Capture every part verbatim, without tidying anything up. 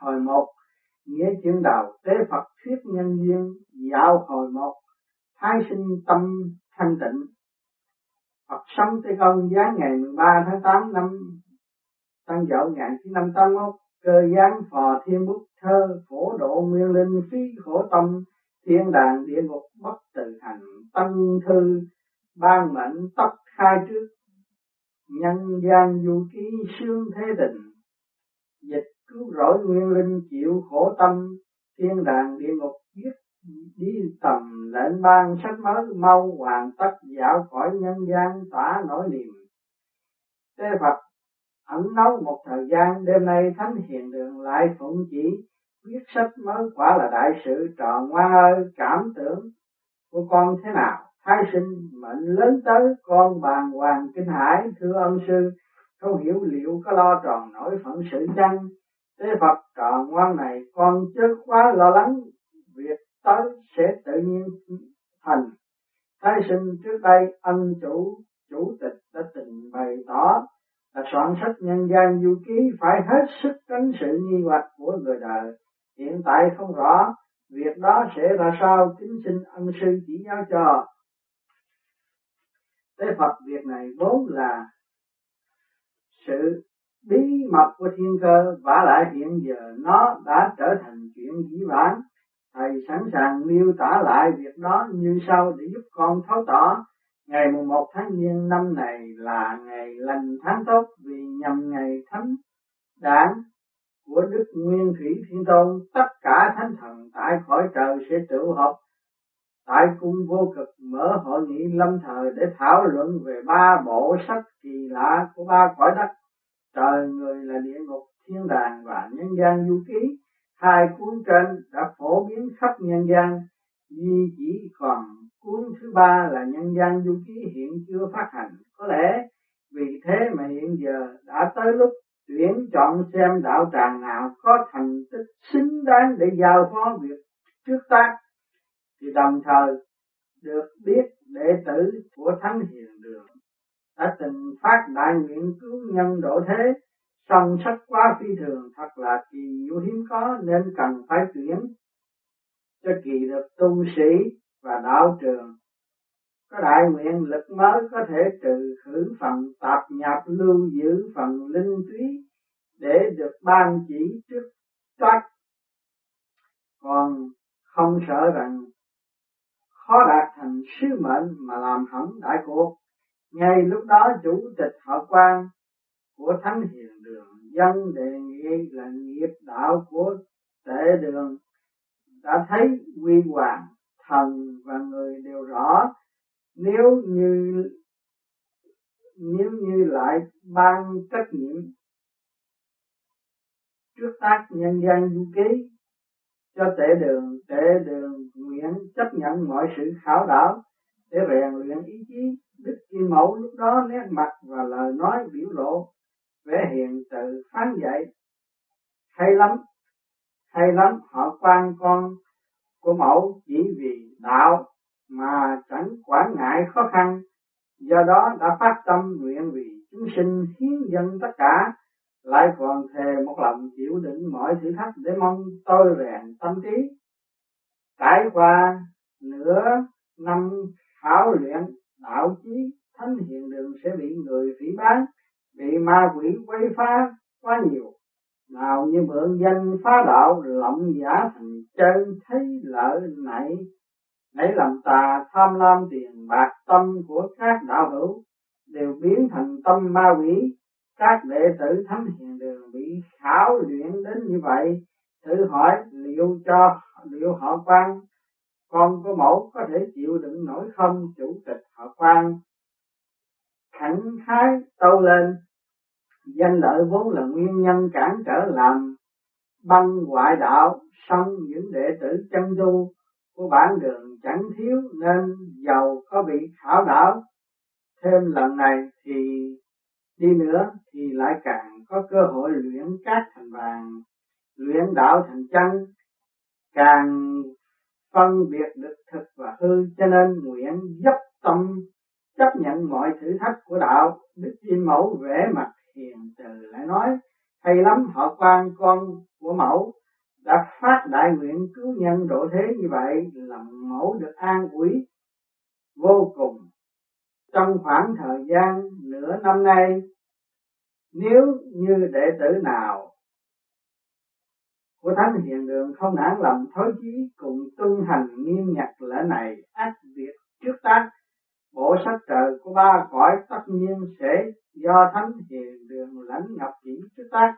hồi một, nghĩa chuyển đạo tế Phật thuyết nhân duyên, dạo hồi một, thái sinh tâm thanh tịnh. Phật sống Tây Công giá ngày mười ba tháng tám năm Tân Dậu một nghìn chín trăm tám mươi mốt, cơ giáng phò thiên bút thơ, phổ độ nguyên linh phí khổ tâm, thiên đàng địa ngục bất tự hành, tân thư ban mệnh tất khai trước, nhân gian du ký xương thế định, dịch cứu rỗi nguyên linh chịu khổ tâm, thiên đàng địa ngục giết đi tầm, lệnh ban sách mới mau hoàn tất, dạo khỏi nhân gian tả nỗi niềm. Tế Phật ẩn nấu một thời gian, đêm nay Thánh Hiền Đường lại phụng chỉ, viết sách mới quả là đại sự. Tròn Ngoan ơi, cảm tưởng của con thế nào? Thái sinh mệnh lớn tới, con bàng hoàng kinh hãi, thưa ân sư, không hiểu liệu có lo tròn nổi phận sự chăng? Tế Phật Tròn Ngoan này, con chớ quá lo lắng, việc tới sẽ tự nhiên thành. Thái sinh trước đây anh chủ, chủ tịch đã trình bày tỏ là soạn sách nhân gian du ký phải hết sức tránh sự nghi hoặc của người đời. Hiện tại không rõ việc đó sẽ là sao, kính xin ân sư chỉ giáo cho. Tế Phật việc này vốn là sự bí mật của thiên cơ, vả lại hiện giờ nó đã trở thành chuyện dĩ vãng. Thầy sẵn sàng miêu tả lại việc đó như sau để giúp con thấu tỏ. Ngày mùng một tháng Giêng năm này là ngày lành tháng tốt, vì nhằm ngày thánh đản của Đức Nguyên Thủy Thiên Tôn. Tất cả thánh thần tại cõi trời sẽ tụ họp tại cung Vô Cực, mở hội nghị lâm thời để thảo luận về ba bộ sách kỳ lạ của ba cõi đất trời, người là địa ngục, thiên đàng và nhân gian du ký. Hai cuốn trên đã phổ biến khắp nhân gian, duy chỉ còn cuốn thứ ba là nhân gian du ký hiện chưa phát hành. Có lẽ vì thế mà hiện giờ đã tới lúc tuyển chọn xem đạo tràng nào có thành tích xứng đáng để giao phó việc trước tác, thì đồng thời được biết đệ tử của Thánh Hiền Đường đã từng phát đại nguyện cứu nhân độ thế, song sách quá phi thường, thật là kỳ diệu hiếm có, nên cần phải tuyển cho kỳ được tu sĩ và đạo trường có đại nguyện lực mới, có thể trừ khử phần tạp nhạp, lưu giữ phần linh túy để được ban chỉ trước tác. Còn không sợ rằng khó đạt thành sứ mệnh mà làm hỏng đại cuộc. Ngay lúc đó chủ tịch họ Quan của Thánh Hiền Đường dân đề nghị là nghiệp đạo của Tệ Đường đã thấy huy hoàng, thần và người đều rõ, nếu như nếu như lại ban trách nhiệm trước tác nhân gian du ký cho Tệ Đường, Tệ Đường nguyện chấp nhận mọi sự khảo đảo để rèn luyện ý chí. Đức Kim Mẫu lúc đó nét mặt và lời nói biểu lộ vẻ hiền từ, phán dạy: hay lắm, hay lắm, họ Quan con của Mẫu chỉ vì đạo mà chẳng quản ngại khó khăn, do đó đã phát tâm nguyện vì chúng sinh hiến dâng tất cả, lại còn thề một lòng chịu đựng mọi thử thách để mong tôi rèn tâm trí. Trải qua nửa năm khảo luyện đạo chí, Thánh Hiền Đường sẽ bị người phỉ báng, bị ma quỷ quấy phá quá nhiều, nào như mượn danh phá đạo, lộng giả thành chân, thấy lợi nảy nảy làm tà, tham lam tiền bạc, tâm của các đạo hữu đều biến thành tâm ma quỷ. Các đệ tử Thánh Hiền Đường bị khảo luyện đến như vậy, thử hỏi liệu cho liệu họ Quan con của Mẫu có thể chịu đựng nổi không? Chủ tịch họ Quan khẳng khái tâu lên: danh lợi vốn là nguyên nhân cản trở làm băng hoại đạo, song những đệ tử chân tu của bản đường chẳng thiếu, nên giàu có bị khảo đảo thêm lần này thì đi nữa thì lại càng có cơ hội luyện cát thành vàng, luyện đạo thành chân, càng phân biệt được thực và hư, cho nên nguyện dốc tâm chấp nhận mọi thử thách của đạo. Đức Diên Mẫu vẻ mặt hiền từ lại nói: hay lắm, họ Quan con của mẫu đã phát đại nguyện cứu nhân độ thế, như vậy là mẫu được an ủi vô cùng. Trong khoảng thời gian nửa năm nay, nếu như đệ tử nào của Thánh Hiền Đường không nản lòng thối chí cùng tuân hành nghiêm nhặt lễ này, ác biệt trước tác, bộ sách trời của ba cõi tất nhiên sẽ do Thánh Hiền Đường lãnh ngập chỉ trước tác.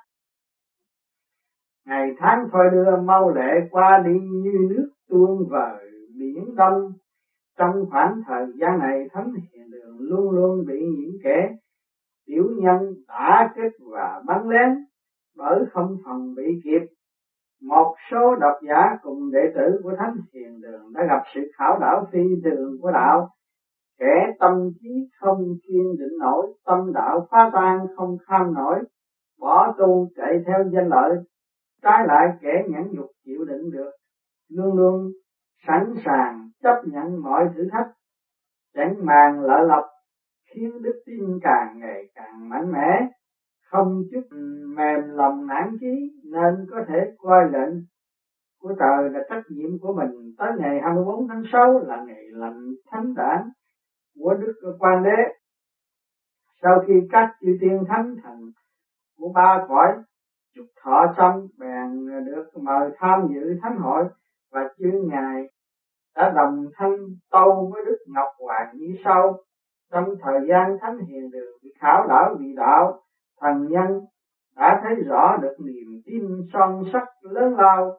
Ngày tháng phơi đưa mau lệ qua đi như nước tuôn vào biển đông. Trong khoảng thời gian này, Thánh Hiền Đường luôn luôn bị những kẻ tiểu nhân đã kích và bắn lén, bởi không phòng bị kịp. Một số độc giả cùng đệ tử của Thánh Hiền Đường đã gặp sự khảo đảo phi thường của đạo, kẻ tâm trí không kiên định nổi, tâm đạo phá tan không kham nổi, bỏ tu chạy theo danh lợi. Trái lại kẻ nhẫn nhục chịu đựng được, luôn luôn sẵn sàng chấp nhận mọi thử thách, chẳng màng lợi lộc, khiến đức tin càng ngày càng mạnh mẽ, không chút mềm lòng nản chí, nên có thể coi lệnh của trời là trách nhiệm của mình. Tới ngày hai mươi bốn tháng sáu là ngày lành thánh đản của Đức Quan Đế. Sau khi các chư tiên thánh thần của ba cõi chúc thọ xong, bèn được mời tham dự thánh hội, và chư ngài đã đồng thanh tâu với Đức Ngọc Hoàng như sau: trong thời gian Thánh Hiền Đường bị khảo đảo vì đạo, thần nhân đã thấy rõ được niềm tin son sắc lớn lao,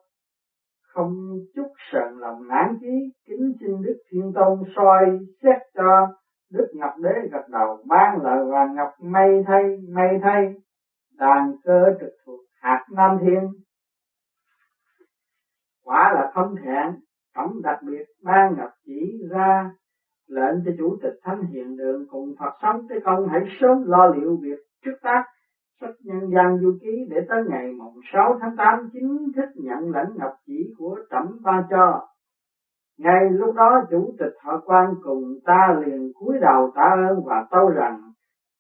không chút sờn lòng nản chí, kính xin Đức Thiên Tôn soi xét cho. Đức Ngọc Đế gật đầu ban lời vàng ngọc: may thay, may thay, đàn cơ trực thuộc hạt Nam Thiên, quả là không thẹn. Tổng đặc biệt ban ngọc chỉ ra lệnh cho Chủ tịch Thánh Hiền Đường cùng Phật sống tới công hãy sớm lo liệu việc trước tác. Sách Nhân gian Du Ký để tới ngày sáu tháng tám chính thức nhận lãnh ngọc chỉ của Trẫm Ba Cho. Ngay lúc đó Chủ tịch Thọ Quang cùng ta liền cúi đầu tạ ơn và tâu rằng: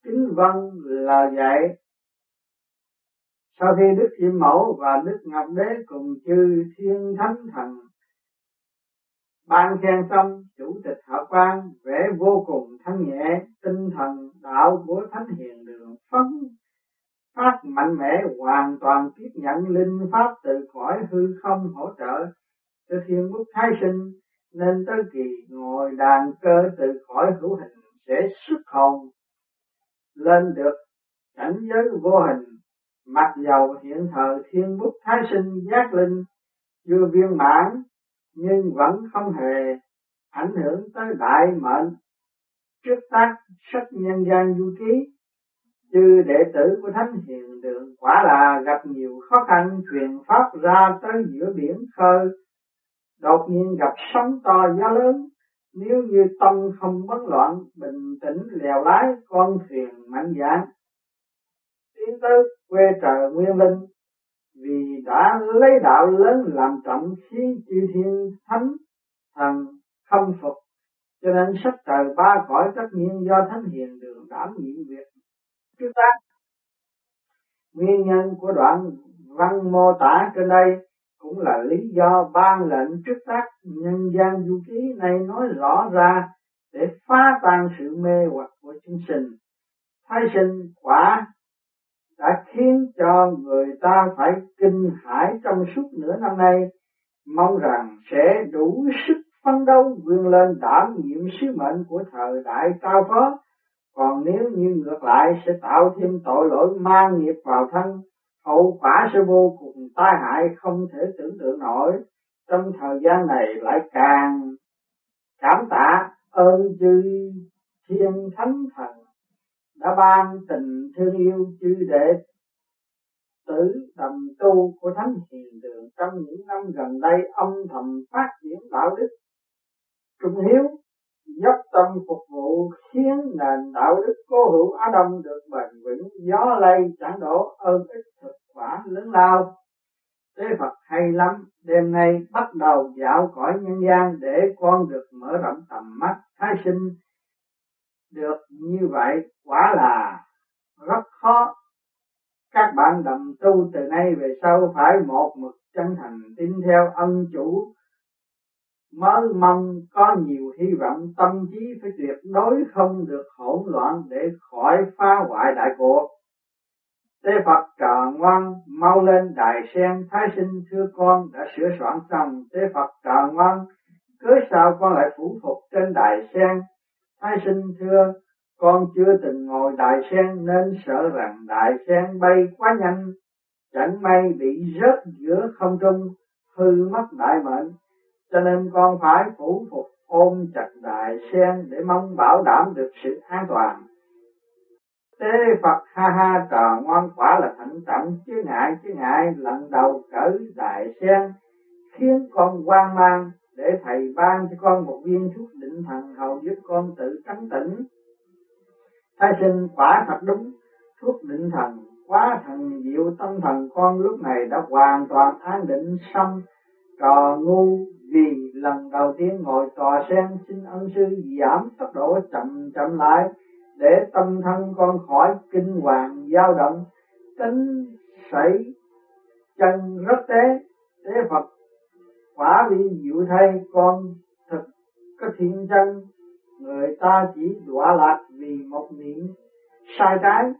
kính vâng lời dạy. Sau khi Đức Diêm Mẫu và Đức Ngọc Đế cùng chư thiên thánh thần ban khen xong, Chủ tịch Thọ Quang vẻ vô cùng thanh nhẹ, tinh thần đạo của Thánh Hiền Đường phấn phát mạnh mẽ, hoàn toàn tiếp nhận linh pháp từ cõi hư không hỗ trợ cho thiên quốc thái sinh, nên tới kỳ ngồi đàn cơ từ cõi hữu hình sẽ xuất hồn lên được cảnh giới vô hình. Mặc dầu hiện thời thiên quốc thái sinh giác linh chưa viên mãn, nhưng vẫn không hề ảnh hưởng tới đại mệnh trước tác. Sách Nhân gian Du Ký, chư đệ tử của Thánh Hiền Đường quả là gặp nhiều khó khăn, truyền pháp ra tới giữa biển khơi, đột nhiên gặp sóng to gió lớn, nếu như tâm không bấn loạn, bình tĩnh lèo lái con thuyền mạnh dạn tiến tới quê trời Nguyên Linh. Vì đã lấy đạo lớn làm trọng khiến chư thiên thánh thần không phục, cho nên sách trời ba cõi tất nhiên do Thánh Hiền Đường đảm nhiệm việc trước tác. Nguyên nhân của đoạn văn mô tả trên đây cũng là lý do ban lệnh trước tác Nhân gian Du Ký này nói rõ ra để phá tan sự mê hoặc của chúng sinh. Thái sinh quả đã khiến cho người ta phải kinh hãi trong suốt nửa năm nay, mong rằng sẽ đủ sức phấn đấu vươn lên đảm nhiệm sứ mệnh của thời đại cao phó, còn nếu như ngược lại sẽ tạo thêm tội lỗi mang nghiệp vào thân, hậu quả sẽ vô cùng tai hại không thể tưởng tượng nổi. Trong thời gian này lại càng cảm tạ ơn chư thiên thánh thần đã ban tình thương yêu chư đệ tử tầm tu của Thánh Hiền Đường. Trong những năm gần đây âm thầm phát triển đạo đức trung hiếu, dốc tâm phục vụ, khiến nền đạo đức cố hữu Á Đông được bền vững, gió lay chẳng đổ, ơn ích thực quả lớn lao. Thế Phật hay lắm, đêm nay bắt đầu dạo cõi nhân gian để con được mở rộng tầm mắt. Thái sinh được như vậy quả là rất khó, Các bạn đồng tu từ nay về sau phải một mực chân thành tin theo ân chủ, mới mong có nhiều hy vọng. Tâm trí phải tuyệt đối không được hỗn loạn để khỏi phá hoại đại cuộc. Tế Phật Trà Ngoan mau lên đài sen, Thái Sinh thưa con đã sửa soạn xong. Tế Phật Trà Ngoan, cớ sao con lại phủ phục trên đài sen? Thái Sinh thưa, con chưa từng ngồi đài sen nên sợ rằng đài sen bay quá nhanh, chẳng may bị rớt giữa không trung, hư mất đại mệnh, cho nên con phải phủ phục ôm chặt đài sen để mong bảo đảm được sự an toàn. Tế Phật ha ha Trà Ngoan, quả là thận trọng chứ ngại chứ ngại, lần đầu cởi đại sen khiến con hoang mang, để thầy ban cho con một viên thuốc định thần hầu giúp con tự trấn tĩnh. Thái Sinh, quả thật đúng, thuốc định thần quá thần diệu, tâm thần con lúc này đã hoàn toàn an định xong. Trò ngu vì lần đầu tiên ngồi tòa sen, xin ân sư giảm tốc độ chậm chậm lại để tâm thân con khỏi kinh hoàng dao động, tránh sẩy chân rất tế. Tế Phật, quả vì diệu thay, con thật có thiện chân, người ta chỉ đọa lạc vì một niệm sai trái,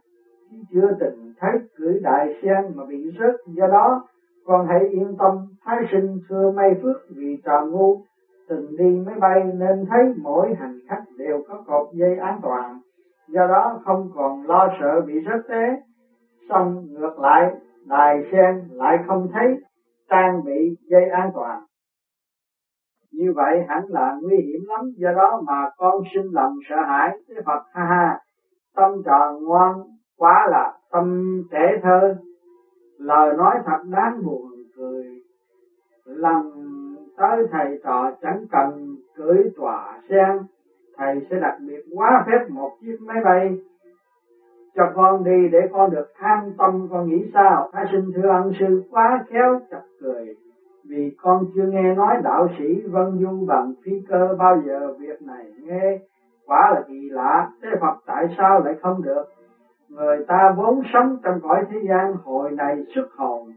chứ chưa từng thấy cưỡi đại sen mà bị rớt, do đó con hãy yên tâm. Thái Sinh thưa, may phước vì Trà Ngu từng đi máy bay nên thấy mỗi hành khách đều có cột dây an toàn, do đó không còn lo sợ bị rớt té. Xong ngược lại, đài sen lại không thấy trang bị dây an toàn, như vậy hẳn là nguy hiểm lắm, do đó mà con sinh lòng sợ hãi. Thế Phật ha ha, tâm Trà Ngoan quá là tâm trẻ thơ, lời nói thật đáng buồn cười. Lần tới thầy trò chẳng cần cưỡi tòa sen, thầy sẽ đặc biệt quá phép một chiếc máy bay cho con đi để con được an tâm. Con nghĩ sao? Thái Sinh thưa, ân sư quá khéo chọc cười, vì con chưa nghe nói đạo sĩ Vân Du bằng phi cơ bao giờ, việc này nghe quả là kỳ lạ. Thế Phật, tại sao lại không được? Người ta vốn sống trong cõi thế gian, hồi này xuất hồn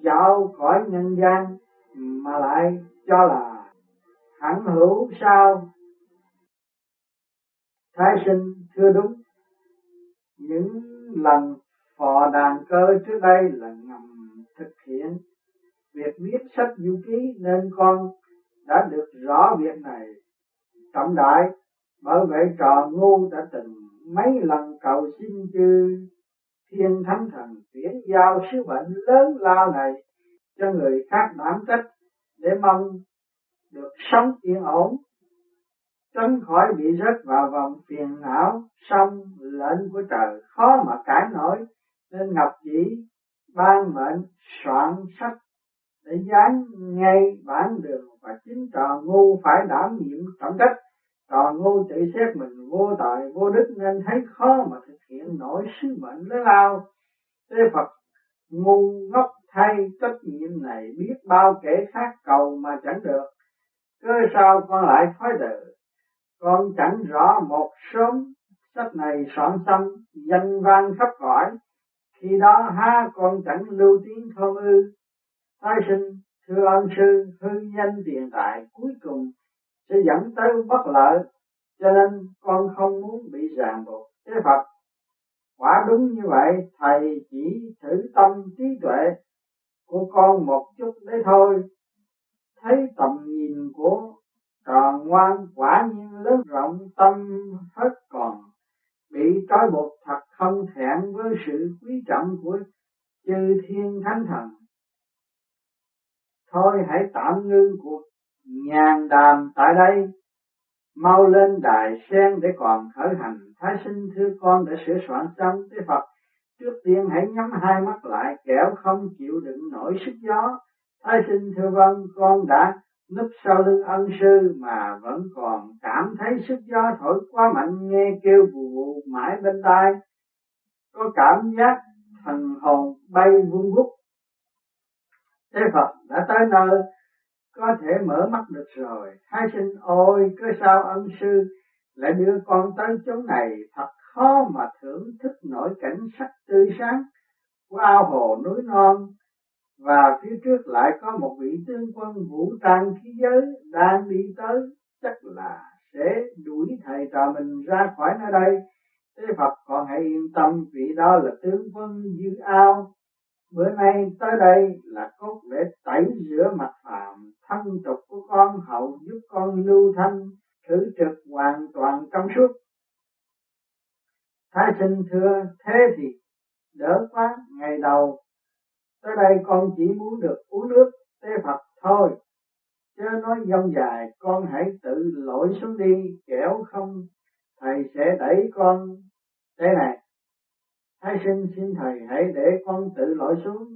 dạo cõi nhân gian mà lại cho là hẳn hữu sao? Thái Sinh thưa, đúng, những lần phò đàn cơ trước đây là ngầm thực hiện việc viết sách du ký nên con đã được rõ việc này trọng đại, bởi vậy Trò Ngu đã từng mấy lần cầu xin chư Thiên Thánh Thần chuyển giao sứ mệnh lớn lao này cho người khác đảm trách, để mong được sống yên ổn, tránh khỏi bị rớt vào vòng phiền não. Xong lệnh của trời khó mà cãi nổi, nên Ngọc chỉ ban mệnh soạn sách để dán ngay bản đường, và chính Trò Ngu phải đảm nhiệm trọng trách. Trò Ngu tự xét mình vô tội vô đức nên thấy khó mà thực hiện nổi sứ mệnh lớn lao. Thế Phật, ngu ngốc thay, trách nhiệm này biết bao kẻ khác cầu mà chẳng được, cớ sao con lại thói đời? Con chẳng rõ một sớm sách này soạn xong danh vang khắp cõi, khi đó ha con chẳng lưu tiếng thơm ư? Thái Sinh thưa, ân sư, hư danh tiền tài cuối cùng sẽ dẫn tới bất lợi, cho nên con không muốn bị ràng buộc. Thế Phật, quả đúng như vậy, thầy chỉ thử tâm trí tuệ của con một chút đấy thôi. Thấy tầm nhìn của Trà Ngoan quả nhiên lớn rộng, tâm hết còn bị trói buộc, thật không thẹn với sự quý trọng của chư Thiên Thánh Thần. Thôi hãy tạm ngưng cuộc nhàn đàm tại đây, mau lên đài sen để còn khởi hành. Thái Sinh thưa, con đã sửa soạn xong. Tế Phật, trước tiên hãy nhắm hai mắt lại, kẻo không chịu đựng nổi sức gió. Thái Sinh thưa, vâng, con đã núp sau lưng ân sư mà vẫn còn cảm thấy sức gió thổi quá mạnh, nghe kêu vù vù mãi bên tai, có cảm giác thần hồn bay vun vút. Thế Phật, đã tới nơi, có thể mở mắt được rồi. Thái Sinh, ôi, cớ sao ân sư lại đưa con tới chỗ này, thật khó mà thưởng thức nổi cảnh sắc tươi sáng của ao hồ núi non, và phía trước lại có một vị tướng quân vũ trang khí giới đang đi tới, chắc là sẽ đuổi thầy trò mình ra khỏi nơi đây. Thế Phật còn hãy yên tâm, vị đó là tướng quân Dư Ao, bữa nay tới đây là cốt để tẩy rửa mặt phàm thân tục của con, hậu giúp con lưu thanh thử trực hoàn toàn trong suốt. Thái Sinh thưa, thế thì đỡ quá, ngày đầu tới đây con chỉ muốn được uống nước Tế Phật thôi, chớ nói dông dài, con hãy tự lội xuống đi, kẻo không thầy sẽ đẩy con thế này. Thái Sinh xin thầy hãy để con tự lội xuống,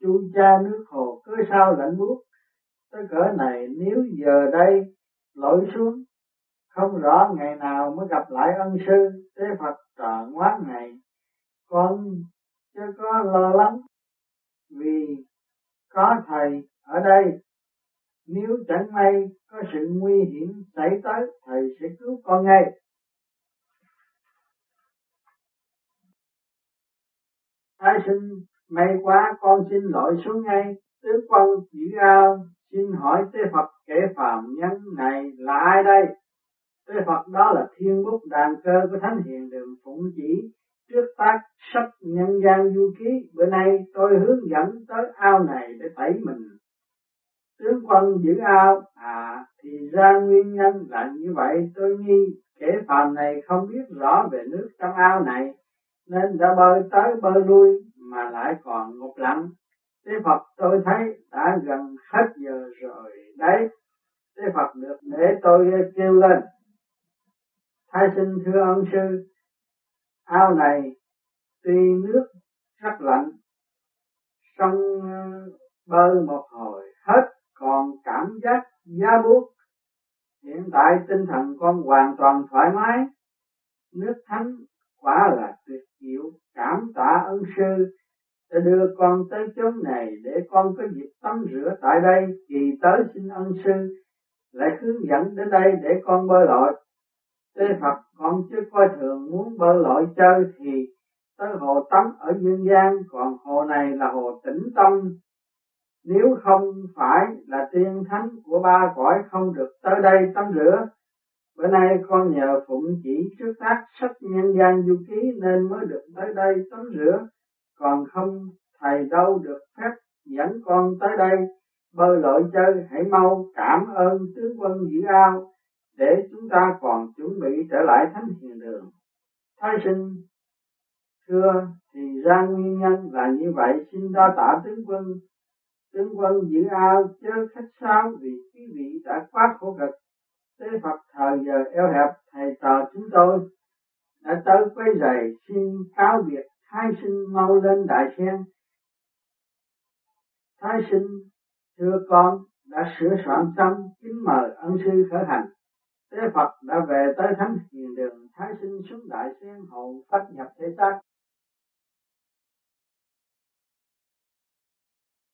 chu cha nước hồ cứ sao lạnh buốt tới cỡ này, nếu giờ đây lội xuống không rõ ngày nào mới gặp lại ân sư. Tế Phật trò ngoá này, con chớ có lo lắng, vì có thầy ở đây, nếu chẳng may có sự nguy hiểm xảy tới, thầy sẽ cứu con ngay. Thái Sinh, may quá, con xin lỗi xuống ngay. Tướng quân Dữ Ao xin hỏi Tế Phật, kẻ phàm nhân này là ai đây? Tế Phật, đó là thiên bút đàn cơ của Thánh Hiền Đường Phụng Chỉ, trước tác sách Nhân gian du ký. Bữa nay tôi hướng dẫn tới ao này để tẩy mình. Tướng quân Dữ Ao, à thì ra nguyên nhân là như vậy, tôi nghi kẻ phàm này không biết rõ về nước trong ao này, nên đã bơi tới bơi lui mà lại còn ngột lặn. Thế Phật, tôi thấy đã gần hết giờ rồi đấy. Thế Phật được để tôi kêu lên. Thái Sinh thưa ân sư, ao này tuy nước rất lạnh, song bơi một hồi hết còn cảm giác giá buốt. Hiện tại tinh thần con hoàn toàn thoải mái, nước thánh quả là tuyệt diệu, cảm tạ ân sư đã đưa con tới chỗ này để con có dịp tắm rửa tại đây. Kỳ tới xin ân sư lại hướng dẫn đến đây để con bơi lội. Tế Phật, con chứ coi thường, muốn bơi lội chơi thì tới hồ tắm ở Dương Gian, còn hồ này là hồ Tĩnh Tâm, nếu không phải là tiên thánh của ba cõi không được tới đây tắm rửa. Bữa nay con nhờ phụng chỉ trước tác sách Nhân gian du ký nên mới được tới đây tắm rửa, còn không thầy đâu được phép dẫn con tới đây bơi lội chơi. Hãy mau cảm ơn tướng quân Dữ Ao để chúng ta còn chuẩn bị trở lại Thánh Hiền Đường. Thái Sinh thưa, thì ra nguyên nhân là như vậy, xin đa tạ tướng quân. Tướng quân Dữ Ao chớ khách sáo, vì quý vị đã quá khổ cực. Tế Phật, thời giờ eo hẹp, thầy trò chúng tôi đã tới quấy rầy, xin cáo biệt. Thái Sinh mau lên đại sen. Thái Sinh thưa, con đã sửa soạn xong, kính mời ân sư khởi hành. Tế Phật đã về tới Thánh